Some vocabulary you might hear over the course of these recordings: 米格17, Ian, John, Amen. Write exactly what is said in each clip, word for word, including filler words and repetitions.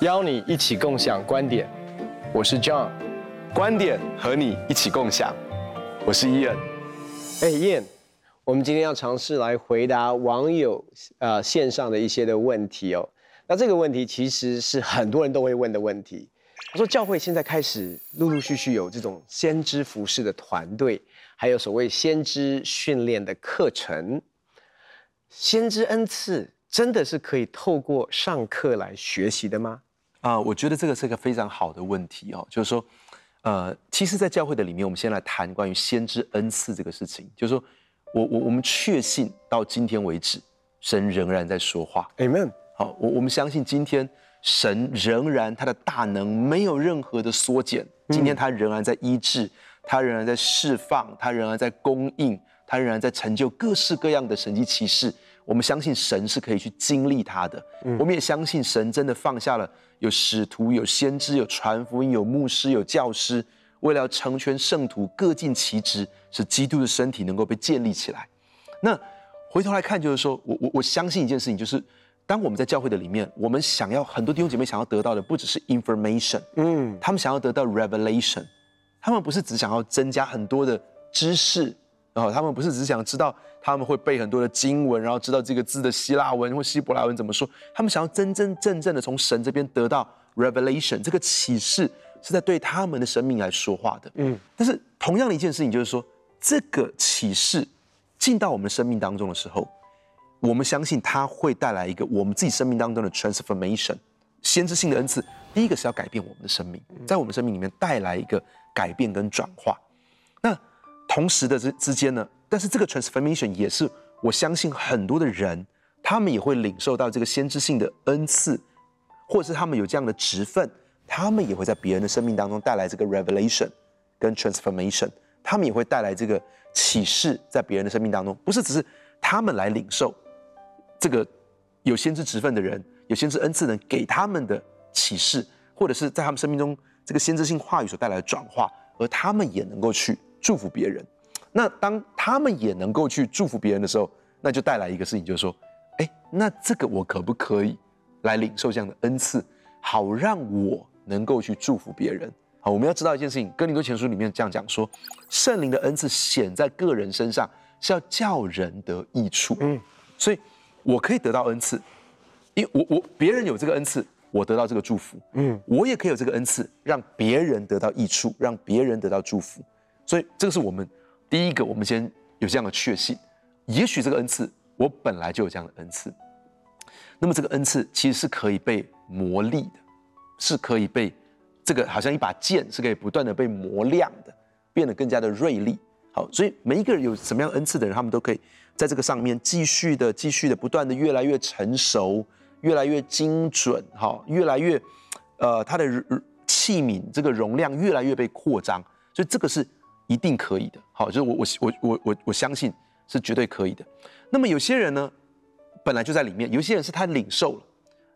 邀你一起共享观点，我是 John， 观点和你一起共享，我是 Ian。哎 ，Ian， 我们今天要尝试来回答网友呃线上的一些的问题哦。那这个问题其实是很多人都会问的问题。他说，教会现在开始陆陆续续有这种先知服事的团队，还有所谓先知训练的课程，先知恩赐真的是可以透过上课来学习的吗？啊，我觉得这个是一个非常好的问题哦，就是说，呃，其实，在教会的里面，我们先来谈关于先知恩赐这个事情，就是说，我我我们确信到今天为止，神仍然在说话 ，Amen。好，我我们相信今天神仍然他的大能没有任何的缩减，今天他仍然在医治，他仍然在释放，他仍然在供应，他仍然在成就各式各样的神迹奇事。我们相信神是可以去经历他的，我们也相信神真的放下了有使徒、有先知、有传福音、有牧师、有教师，为了要成全圣徒，各尽其职，使基督的身体能够被建立起来。那回头来看，就是说我我我相信一件事情，就是当我们在教会的里面，我们想要很多弟兄姐妹想要得到的不只是 information， 嗯，他们想要得到 revelation， 他们不是只想要增加很多的知识。然后他们不是只想知道他们会背很多的经文，然后知道这个字的希腊文或希伯来文怎么说，他们想要真真正正的从神这边得到 revelation， 这个启示是在对他们的生命来说话的。嗯，但是同样的一件事情就是说，这个启示进到我们生命当中的时候，我们相信它会带来一个我们自己生命当中的 transformation。 先知性的恩赐，第一个是要改变我们的生命，在我们生命里面带来一个改变跟转化。那同时的之间呢，但是这个 transformation 也是我相信很多的人，他们也会领受到这个先知性的恩赐，或者是他们有这样的职分，他们也会在别人的生命当中带来这个 revelation 跟 transformation， 他们也会带来这个启示在别人的生命当中，不是只是他们来领受这个有先知职分的人、有先知恩赐的人给他们的启示，或者是在他们生命中这个先知性话语所带来的转化，而他们也能够去祝福别人。那当他们也能够去祝福别人的时候，那就带来一个事情，就是说，哎，那这个我可不可以来领受这样的恩赐，好让我能够去祝福别人。好，我们要知道一件事情，哥林多前书里面这样讲说，圣灵的恩赐显在个人身上是要叫人得益处。嗯，所以我可以得到恩赐，因为我我别人有这个恩赐，我得到这个祝福。嗯，我也可以有这个恩赐，让别人得到益处，让别人得到祝福。所以这个是我们第一个，我们先有这样的确信，也许这个恩赐我本来就有这样的恩赐，那么这个恩赐其实是可以被磨砺的，是可以被这个好像一把剑是可以不断的被磨亮的，变得更加的锐利。好，所以每一个人有什么样恩赐的人，他们都可以在这个上面继续的继续的不断的越来越成熟，越来越精准，越来越呃他的器皿这个容量越来越被扩张，所以这个是一定可以的。好，就是我我我我我相信是绝对可以的。那么有些人呢，本来就在里面；有些人是他领受了，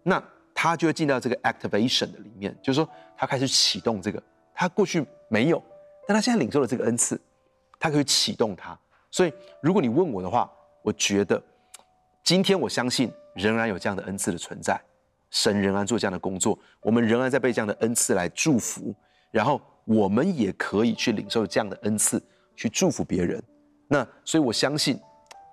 那他就会进到这个 activation 的里面，就是说他开始启动这个，他过去没有，但他现在领受了这个恩赐，他可以启动它。所以如果你问我的话，我觉得今天我相信仍然有这样的恩赐的存在，神仍然做这样的工作，我们仍然在被这样的恩赐来祝福，然后我们也可以去领受这样的恩赐，去祝福别人。那所以我相信，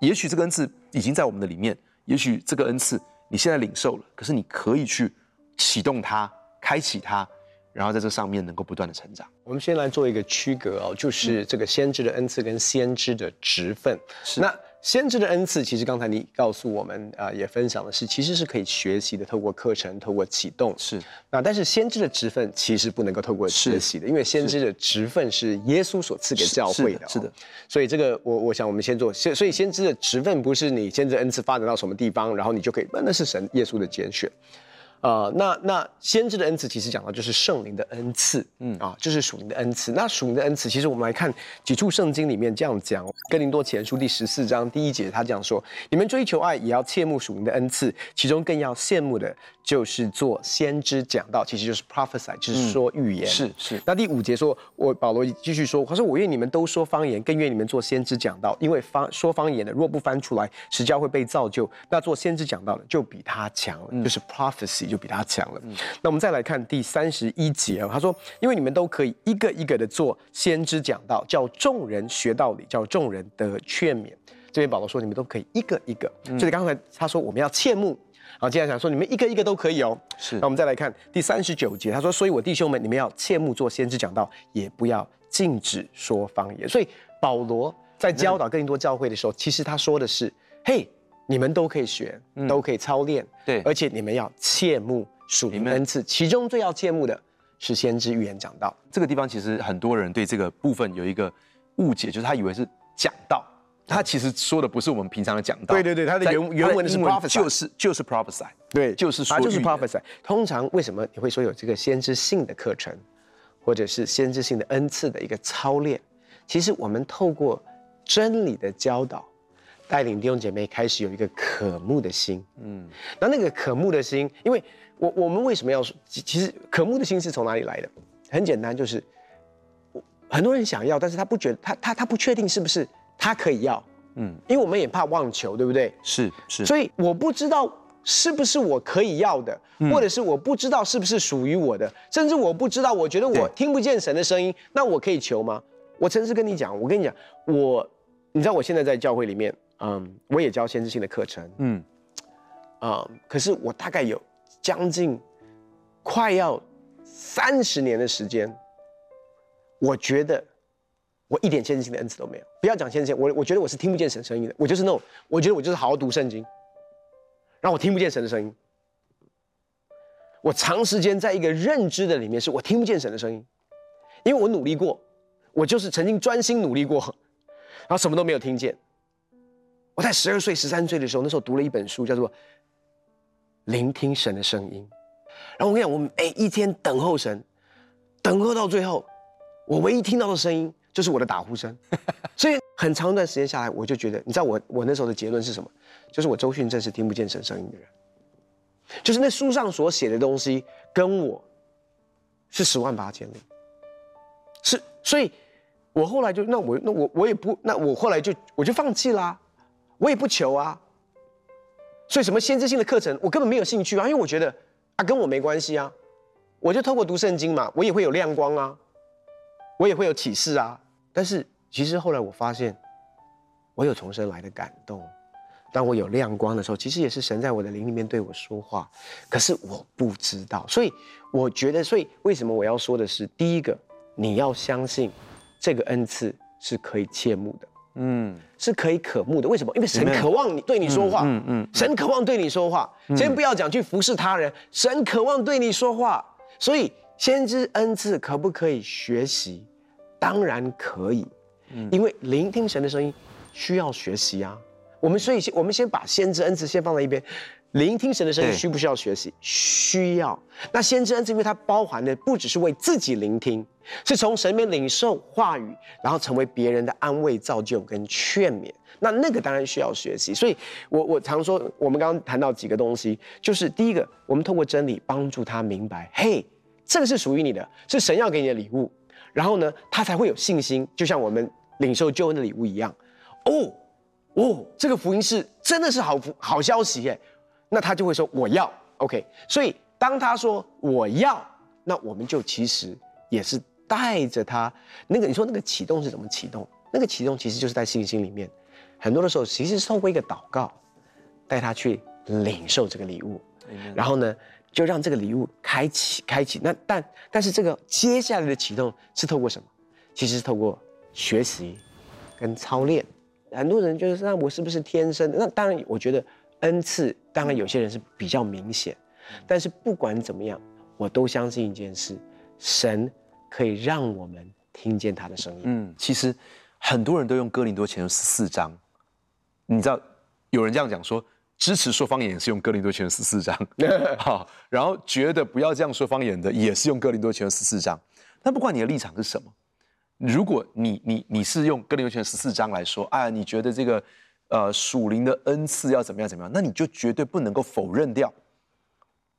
也许这个恩赐已经在我们的里面，也许这个恩赐你现在领受了，可是你可以去启动它，开启它，然后在这上面能够不断的成长。我们先来做一个区隔哦，就是这个先知的恩赐跟先知的职分。是，那先知的恩赐，其实刚才你告诉我们啊、呃，也分享的是，其实是可以学习的，透过课程，透过启动。是，那但是先知的职分其实不能够透过学习的，因为先知的职分是耶稣所赐给教会的、哦。是的，是的，所以这个我我想我们先做，所以先知的职分不是你先知的恩赐发展到什么地方，然后你就可以，那是神耶稣的拣选。呃，那那先知的恩赐其实讲到就是圣灵的恩赐，嗯啊，就是属灵的恩赐。那属灵的恩赐，其实我们来看几处圣经里面这样讲，《哥林多前书》第十四章第一节，他这样说：你们追求爱，也要切慕属灵的恩赐，其中更要羡慕的就是做先知讲道，其实就是 prophesy， 就是说预言。嗯、是是。那第五节说，我保罗继续说，他说我愿你们都说方言，更愿你们做先知讲道，因为方说方言的若不翻出来，使教会被造就，那做先知讲道的就比他强了，嗯、就是 prophecy。就比他强了。那我们再来看第三十一节啊，他说：“因为你们都可以一个一个的做先知讲道，叫众人学道理，叫众人得劝勉。”这边保罗说：“你们都可以一个一个。”所以刚才他说我们要切慕，然后接下来想说你们一个一个都可以哦。是。那我们再来看第三十九节，他说：“所以我弟兄们，你们要切慕做先知讲道，也不要禁止说方言。”所以保罗在教导哥林多教会的时候，其实他说的是：“嘿。”你们都可以学，嗯、都可以操练，对，而且你们要切慕属灵恩赐，其中最要切慕的是先知预言讲道。这个地方其实很多人对这个部分有一个误解，就是他以为是讲道，他其实说的不是我们平常的讲道。对对对，他的原原文是 prophesy， 就是就是 prophesy， 对，就是说就是 prophesy。通常为什么你会说有这个先知性的课程，或者是先知性的恩赐的一个操练？其实我们透过真理的教导。带领弟兄姐妹开始有一个渴慕的心，嗯，那那个渴慕的心，因为我我们为什么要说，其实渴慕的心是从哪里来的？很简单，就是很多人想要，但是他不觉得，他他他不确定是不是他可以要，嗯，因为我们也怕妄求，对不对？是是，所以我不知道是不是我可以要的，嗯、或者是我不知道是不是属于我的，甚至我不知道，我觉得我听不见神的声音，那我可以求吗？我诚实跟你讲，我跟你讲，我你知道我现在在教会里面。嗯，我也教先知性的课程，嗯，啊、嗯，可是我大概有将近快要三十年的时间，我觉得我一点先知性的恩赐都没有。不要讲先知性，我我觉得我是听不见神声音的，我就是那种，我觉得我就是好好读圣经，然后我听不见神的声音。我长时间在一个认知的里面，是我听不见神的声音，因为我努力过，我就是曾经专心努力过，然后什么都没有听见。我在十二岁、十三岁的时候，那时候读了一本书，叫做《聆听神的声音》。然后我跟你讲，我每一天等候神，等候到最后，我唯一听到的声音就是我的打呼声。所以很长一段时间下来，我就觉得，你知道我我那时候的结论是什么？就是我周训正是听不见神声音的人，就是那书上所写的东西跟我是十万八千里。是，所以我后来就那我那我我也不那我后来就我就放弃啦、啊。我也不求啊，所以什么先知性的课程我根本没有兴趣啊，因为我觉得啊跟我没关系啊，我就透过读圣经嘛，我也会有亮光啊，我也会有启示啊。但是其实后来我发现，我有重生来的感动，当我有亮光的时候，其实也是神在我的灵里面对我说话，可是我不知道。所以我觉得，所以为什么我要说的是，第一个，你要相信这个恩赐是可以切慕的。嗯，是可以渴慕的。为什么？因为神渴望你对你说话，嗯 嗯, 嗯, 嗯，神渴望对你说话。先不要讲去服侍他人，神渴望对你说话。所以先知恩赐可不可以学习？当然可以，嗯、因为聆听神的声音需要学习啊。我们所以我们先把先知恩赐先放在一边，聆听神的声音需不需要学习？需要。那先知恩赐因为它包含的不只是为自己聆听。是从神面领受话语，然后成为别人的安慰、造就跟劝勉。那那个当然需要学习。所以我，我我常说，我们刚刚谈到几个东西，就是第一个，我们透过真理帮助他明白，嘿，这个是属于你的，是神要给你的礼物。然后呢，他才会有信心，就像我们领受救恩的礼物一样。哦，哦，这个福音是真的是好好消息耶。那他就会说我要 ，OK。所以当他说我要，那我们就其实也是。带着他，那个你说那个启动是怎么启动？那个启动其实就是在信心里面，很多的时候其实是透过一个祷告，带他去领受这个礼物，嗯、然后呢，就让这个礼物开启开启。那但但是这个接下来的启动是透过什么？其实是透过学习跟操练。很多人就是那我是不是天生的？那当然，我觉得恩赐当然有些人是比较明显，但是不管怎么样，我都相信一件事，神。可以让我们听见他的声音。嗯，其实很多人都用哥林多前书十四章，你知道，有人这样讲说，支持说方言也是用哥林多前书十四章好，然后觉得不要这样说方言的也是用哥林多前书十四章。但不管你的立场是什么，如果你你你是用哥林多前书十四章来说啊，你觉得这个呃属灵的恩赐要怎么样怎么样，那你就绝对不能够否认掉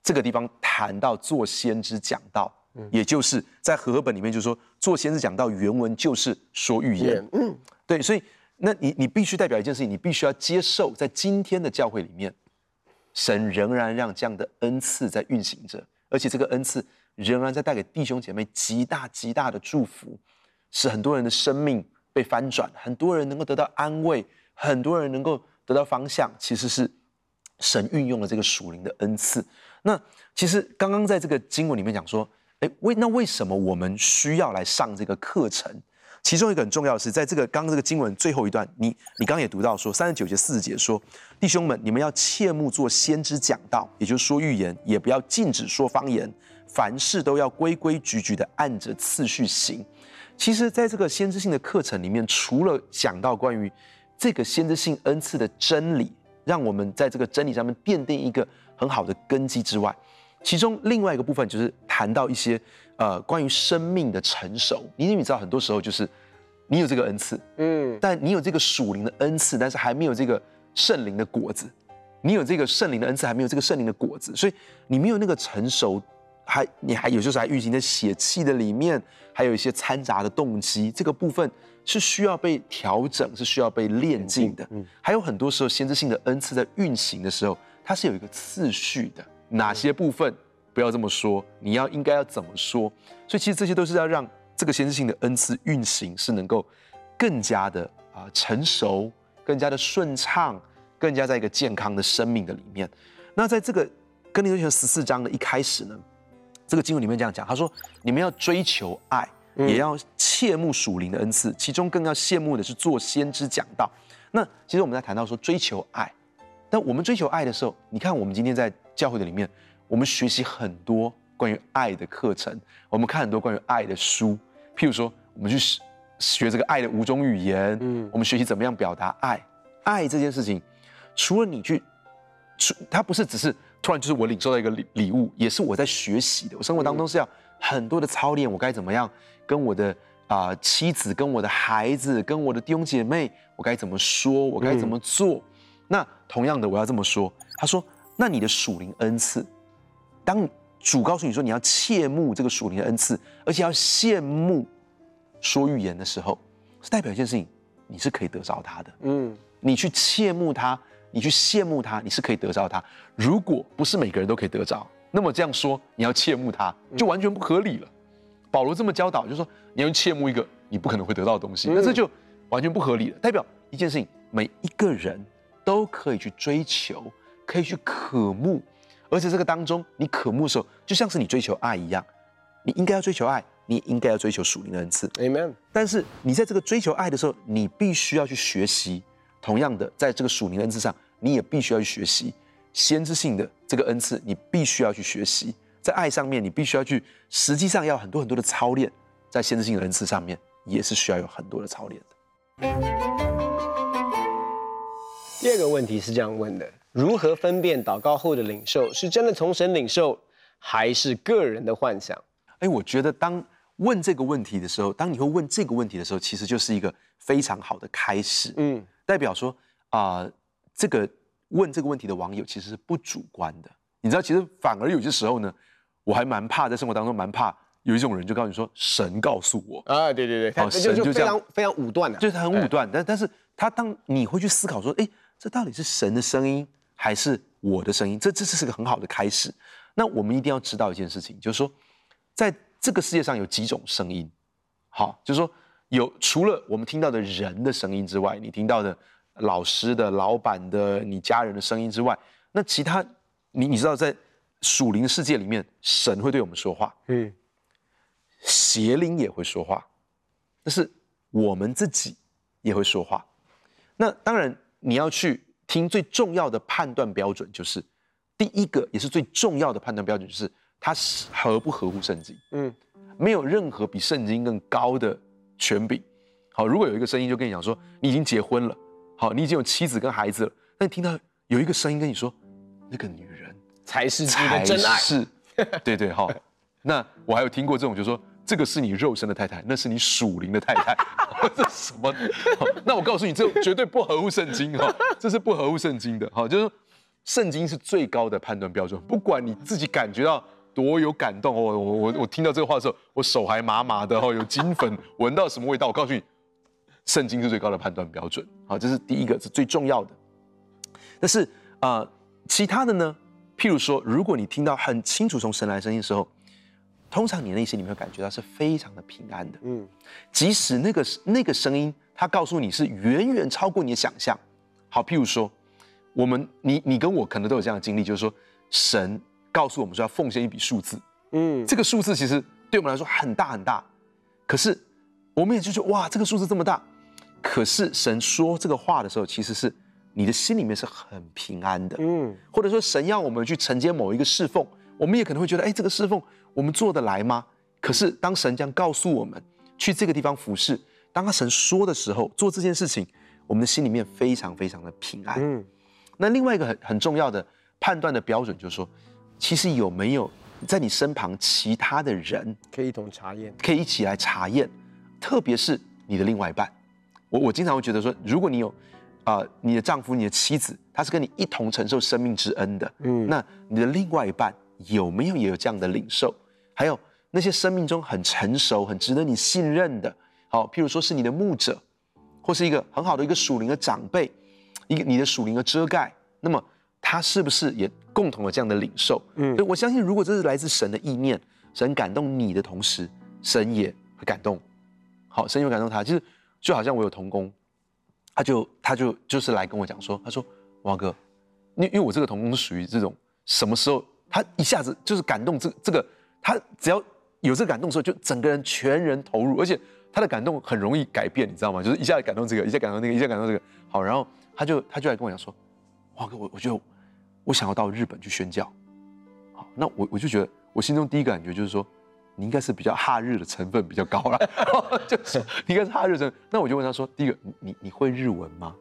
这个地方谈到做先知讲道，嗯、也就是在和合本里面就是说做先知讲道原文就是说预言，嗯，对，所以。那你你必须代表一件事情，你必须要接受，在今天的教会里面，神仍然让这样的恩赐在运行着，而且这个恩赐仍然在带给弟兄姐妹极大极大的祝福，使很多人的生命被翻转，很多人能够得到安慰，很多人能够得到方向，其实是神运用了这个属灵的恩赐。那其实刚刚在这个经文里面讲说，哎，为那为什么我们需要来上这个课程？其中一个很重要的是，在这个刚刚这个经文最后一段，你你刚刚也读到说，三十九节、四十节说，弟兄们，你们要切慕做先知讲道，也就是说预言，也不要禁止说方言，凡事都要规规矩矩的按着次序行。其实，在这个先知性的课程里面，除了讲到关于这个先知性恩赐的真理，让我们在这个真理上面奠定一个很好的根基之外，其中另外一个部分就是谈到一些。呃，关于生命的成熟，因为你知道，很多时候就是你有这个恩赐，嗯，但你有这个属灵的恩赐，但是还没有这个圣灵的果子，你有这个圣灵的恩赐，还没有这个圣灵的果子，所以你没有那个成熟，还你还有就是还运行在血气的里面，还有一些掺杂的动机，这个部分是需要被调整，是需要被炼净的。嗯，还有很多时候，先知性的恩赐在运行的时候，它是有一个次序的，哪些部分？不要这么说，你要应该要怎么说？所以其实这些都是要让这个先知性的恩赐运行是能够更加的啊、呃、成熟，更加的顺畅，更加在一个健康的生命的里面。那在这个哥林多前书十四章的一开始呢，这个经文里面这样讲，他说你们要追求爱，嗯、也要切慕属灵的恩赐，其中更要羡慕的是做先知讲道。那其实我们在谈到说追求爱，但我们追求爱的时候，你看我们今天在教会的里面。我们学习很多关于爱的课程，我们看很多关于爱的书，譬如说，我们去学这个爱的五种语言，嗯，我们学习怎么样表达爱。爱这件事情，除了你去，它不是只是突然就是我领受到一个礼物，也是我在学习的。我生活当中是要很多的操练，我该怎么样跟我的啊、呃、妻子、跟我的孩子、跟我的弟兄姐妹，我该怎么说，我该怎么做。嗯、那同样的，我要这么说，他说，那你的属灵恩赐。当主告诉你说你要切慕这个属灵的恩赐，而且要羡慕说预言的时候，是代表一件事情，你是可以得着他的。嗯，你去切慕他，你去羡慕他，你是可以得着他。如果不是每个人都可以得着，那么这样说你要切慕他就完全不合理了。嗯、保罗这么教导，就是说你要切慕一个你不可能会得到的东西，那、嗯、这就完全不合理了。代表一件事情，每一个人都可以去追求，可以去渴慕。而且这个当中，你渴慕的时候，就像是你追求爱一样，你应该要追求爱，你应该要追求属灵的恩赐。Amen。但是你在这个追求爱的时候，你必须要去学习。同样的，在这个属灵的恩赐上，你也必须要去学习先知性的这个恩赐，你必须要去学习。在爱上面，你必须要去，实际上要很多很多的操练，在先知性的恩赐上面也是需要有很多的操练的。第二个问题是这样问的。如何分辨祷告后的领受是真的从神领受，还是个人的幻想？哎，我觉得当问这个问题的时候，当你会问这个问题的时候，其实就是一个非常好的开始。嗯，代表说啊、呃，这个问这个问题的网友其实是不主观的。你知道，其实反而有些时候呢，我还蛮怕在生活当中蛮怕有一种人就告诉你说神告诉我啊，对对对，他神就非常非常武断的、啊，就是他很武断。但、哎、但是他当你会去思考说，哎，这到底是神的声音？还是我的声音，这这是个很好的开始。那我们一定要知道一件事情，就是说，在这个世界上有几种声音，好，就是说有除了我们听到的人的声音之外，你听到的老师的、老板的、你家人的声音之外，那其他你你知道，在属灵世界里面，神会对我们说话，嗯，邪灵也会说话，但是我们自己也会说话。那当然你要去。听最重要的判断标准就是，第一个也是最重要的判断标准就是它合不合乎圣经。嗯，没有任何比圣经更高的权柄。好，如果有一个声音就跟你讲说你已经结婚了，好，你已经有妻子跟孩子了，那你听到有一个声音跟你说，那个女人才是你的真爱。是，对对哈。那我还有听过这种，就是说这个是你肉身的太太，那是你属灵的太太。这什么？那我告诉你，这绝对不合乎圣经哈，这是不合乎圣经的哈。就是圣经是最高的判断标准，不管你自己感觉到多有感动，我我我我听到这个话的时候，我手还麻麻的哈，有金粉，闻到什么味道？我告诉你。圣经是最高的判断标准，好，这是第一个，是最重要的。但是啊、呃，其他的呢？譬如说，如果你听到很清楚从神来的声音的时候，通常你内心里面会感觉到是非常的平安的。嗯，即使那个那个声音，它告诉你是远远超过你的想象。好，譬如说，我们你你跟我可能都有这样的经历，就是说，神告诉我们说要奉献一笔数字，嗯，这个数字其实对我们来说很大很大，可是我们也就觉得哇，这个数字这么大。可是神说这个话的时候，其实是你的心里面是很平安的，嗯，或者说神要我们去承接某一个侍奉，我们也可能会觉得，哎，这个侍奉我们做得来吗？可是当神这样告诉我们去这个地方服侍，当他神说的时候，做这件事情，我们的心里面非常非常的平安。嗯，那另外一个很很重要的判断的标准就是说，其实有没有在你身旁其他的人可以一同查验，可以一起来查验，特别是你的另外一半。我我经常会觉得说，如果你有，啊、呃，你的丈夫、你的妻子，他是跟你一同承受生命之恩的，嗯，那你的另外一半有没有也有这样的领受？还有那些生命中很成熟、很值得你信任的，好，譬如说是你的牧者，或是一个很好的一个属灵的长辈，一个你的属灵的遮盖，那么他是不是也共同有这样的领受？嗯，所以我相信，如果这是来自神的意念，神感动你的同时，神也会感动，好，神也会感动他，就是。就好像我有同工，他就他就就是来跟我讲说，他说王哥，因因为我这个同工是属于这种什么时候他一下子就是感动这这个，他只要有这个感动的时候，就整个人全人投入，而且他的感动很容易改变，你知道吗？就是一下子感动这个，一下感动那个，一下感动这个。好，然后他就他就来跟我讲说，王哥，我我觉得我想要到日本去宣教。好，那我我就觉得我心中第一个感觉就是说。你应该是比较哈日的成分比较高啦就是你应该是哈日的成分。那我就问他说：第一个，你你会日文吗？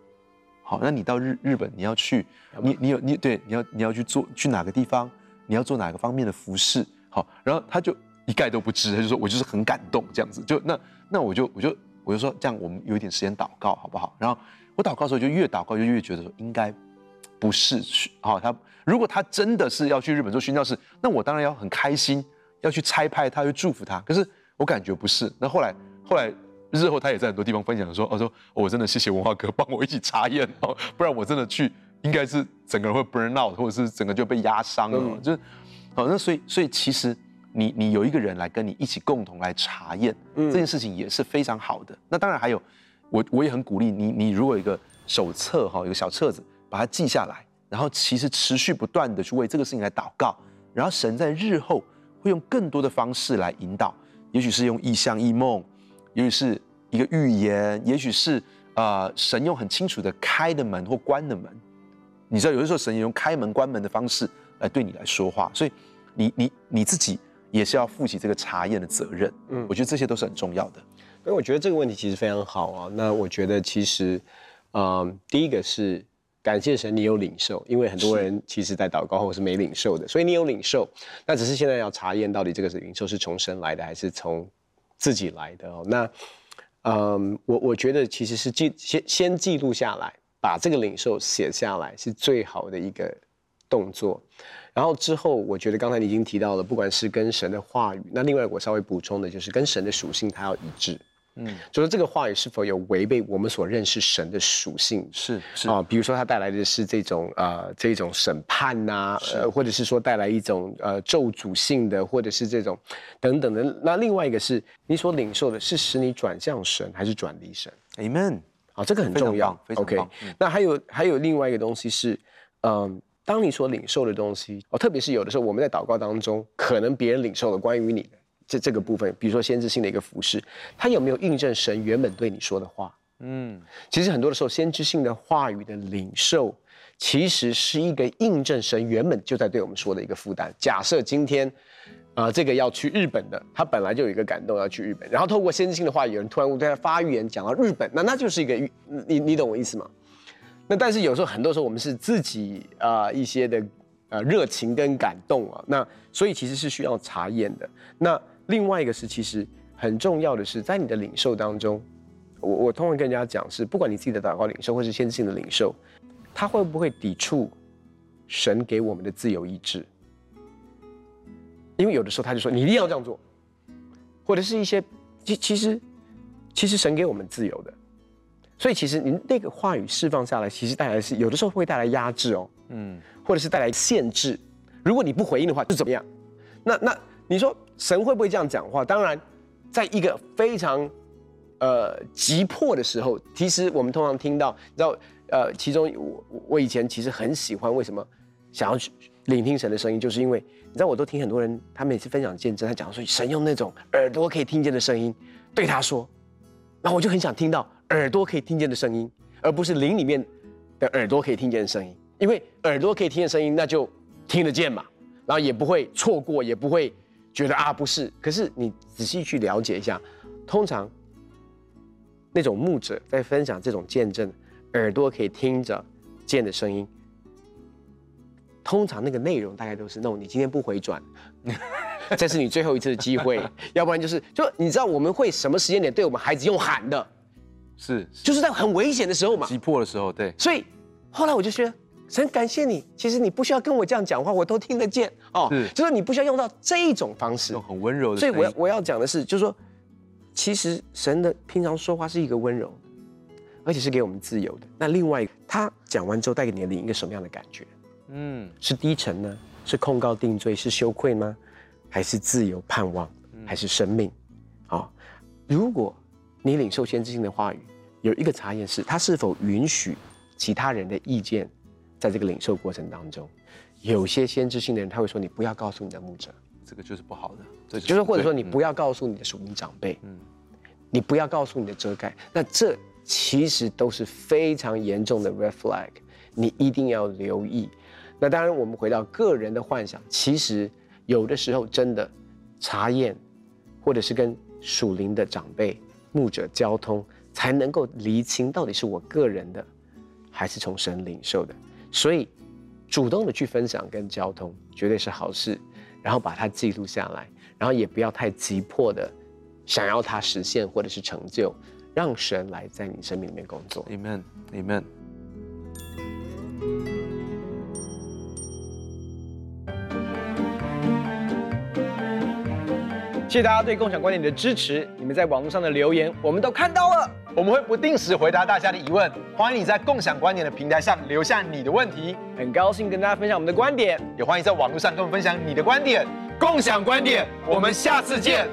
好，那你到日日本你要去，你你有你对你要你要去做去哪个地方？你要做哪个方面的服饰？好，然后他就一概都不知，他就说我就是很感动这样子。就那那我就我就我就说这样，我们有一点时间祷告好不好？然后我祷告的时候就越祷告就越觉得说应该不是去好他如果他真的是要去日本做宣教士，那我当然要很开心。要去差派他，去祝福他。可是我感觉不是。那后来，后来日后他也在很多地方分享说：“我、哦、说我、哦、真的谢谢文化哥帮我一起查验、哦，不然我真的去应该是整个人会 burn out， 或者是整个就被压伤了。嗯”就是，好，那所以所以其实你你有一个人来跟你一起共同来查验、嗯、这件事情也是非常好的。那当然还有，我我也很鼓励你，你如果有一个手册哈，有个小册子，把它记下来，然后其实持续不断的去为这个事情来祷告，然后神在日后。会用更多的方式来引导，也许是用异象、异梦，也许是一个预言，也许是呃神用很清楚的开的门或关的门。你知道，有的时候神也用开门、关门的方式来对你来说话，所以你你你自己也是要负起这个查验的责任。嗯，我觉得这些都是很重要的。那我觉得这个问题其实非常好啊。那我觉得其实，嗯、呃，第一个是。感谢神，你有领受，因为很多人其实在祷告后是没领受的，所以你有领受，那只是现在要查验到底这个领受是从神来的还是从自己来的哦。那，嗯，我我觉得其实是记先先记录下来，把这个领受写下来是最好的一个动作。然后之后，我觉得刚才你已经提到了，不管是跟神的话语，那另外我稍微补充的就是跟神的属性它要一致。嗯，就是这个话语是否有违背我们所认识神的属性？是是啊、呃，比如说他带来的是这种呃这种审判呐、啊，呃，或者是说带来一种呃咒诅性的，或者是这种等等的。那另外一个是你所领受的是使你转向神还是转离神 ？Amen。好、啊，这个很重要。OK、嗯。那还有还有另外一个东西是，嗯、呃，当你所领受的东西，哦，特别是有的时候我们在祷告当中，可能别人领受了关于你的。这这个部分，比如说先知性的一个服事，它有没有印证神原本对你说的话？嗯，其实很多的时候，先知性的话语的领受，其实是一个印证神原本就在对我们说的一个负担。假设今天，啊、呃，这个要去日本的，他本来就有一个感动要去日本，然后透过先知性的话语，有人突然对他发预言，讲到日本，那那就是一个，你你懂我意思吗？那但是有时候很多时候我们是自己啊、呃、一些的呃热情跟感动啊，那所以其实是需要查验的。那另外一个是其实很重要的是在你的领受当中，我我通常跟人家讲是，不管你自己的祷告领受或是先知性的领受，它会不会抵触神给我们的自由意志？因为有的时候他就说你一定要这样做，或者是一些其其实其实神给我们自由的。所以其实您那个话语释放下来，其实带来是有的时候会带来压制哦，嗯，或者是带来限制。如果你不回应的话，就怎么样？那那你说神会不会这样讲话？当然，在一个非常呃急迫的时候，其实我们通常听到，你知道，呃，其中我我以前其实很喜欢，为什么想要去聆听神的声音，就是因为你知道，我都听很多人，他每次分享见证，他讲说神用那种耳朵可以听见的声音对他说，然后我就很想听到。耳朵可以听见的声音，而不是灵里面的耳朵可以听见的声音，因为耳朵可以听见声音，那就听得见嘛，然后也不会错过，也不会觉得啊不是。可是你仔细去了解一下，通常那种牧者在分享这种见证，耳朵可以听着见的声音，通常那个内容大概都是那种你今天不回转，这是你最后一次的机会，要不然就是就你知道我们会什么时间点对我们孩子用喊的。是, 是，就是在很危险的时候嘛，急迫的时候，对。所以后来我就觉得，神感谢你，其实你不需要跟我这样讲话，我都听得见哦。是，就是你不需要用到这一种方式，用很温柔的。所以我要我要讲的是，就是说，其实神的平常说话是一个温柔，而且是给我们自由的。那另外，他讲完之后带给你的灵一个什么样的感觉？嗯，是低沉呢？是控告定罪？是羞愧吗？还是自由盼望？还是生命？啊、哦，如果。你领受先知性的话语，有一个查验是，他是否允许其他人的意见，在这个领受过程当中，有些先知性的人他会说，你不要告诉你的牧者，这个就是不好的，这就是或者说你不要告诉你的属灵长辈，嗯，你不要告诉你的遮盖，那这其实都是非常严重的 red flag， 你一定要留意。那当然，我们回到个人的幻想，其实有的时候真的查验，或者是跟属灵的长辈。牧者交通才能够厘清到底是我个人的，还是从神领受的。所以，主动的去分享跟交通绝对是好事，然后把它记录下来，然后也不要太急迫的想要它实现或者是成就，让神来在你生命里面工作。Amen, Amen。谢谢大家对共享观点的支持，你们在网络上的留言我们都看到了，我们会不定时回答大家的疑问，欢迎你在共享观点的平台上留下你的问题，很高兴跟大家分享我们的观点，也欢迎在网络上跟我们分享你的观点。共享观点，我们下次见。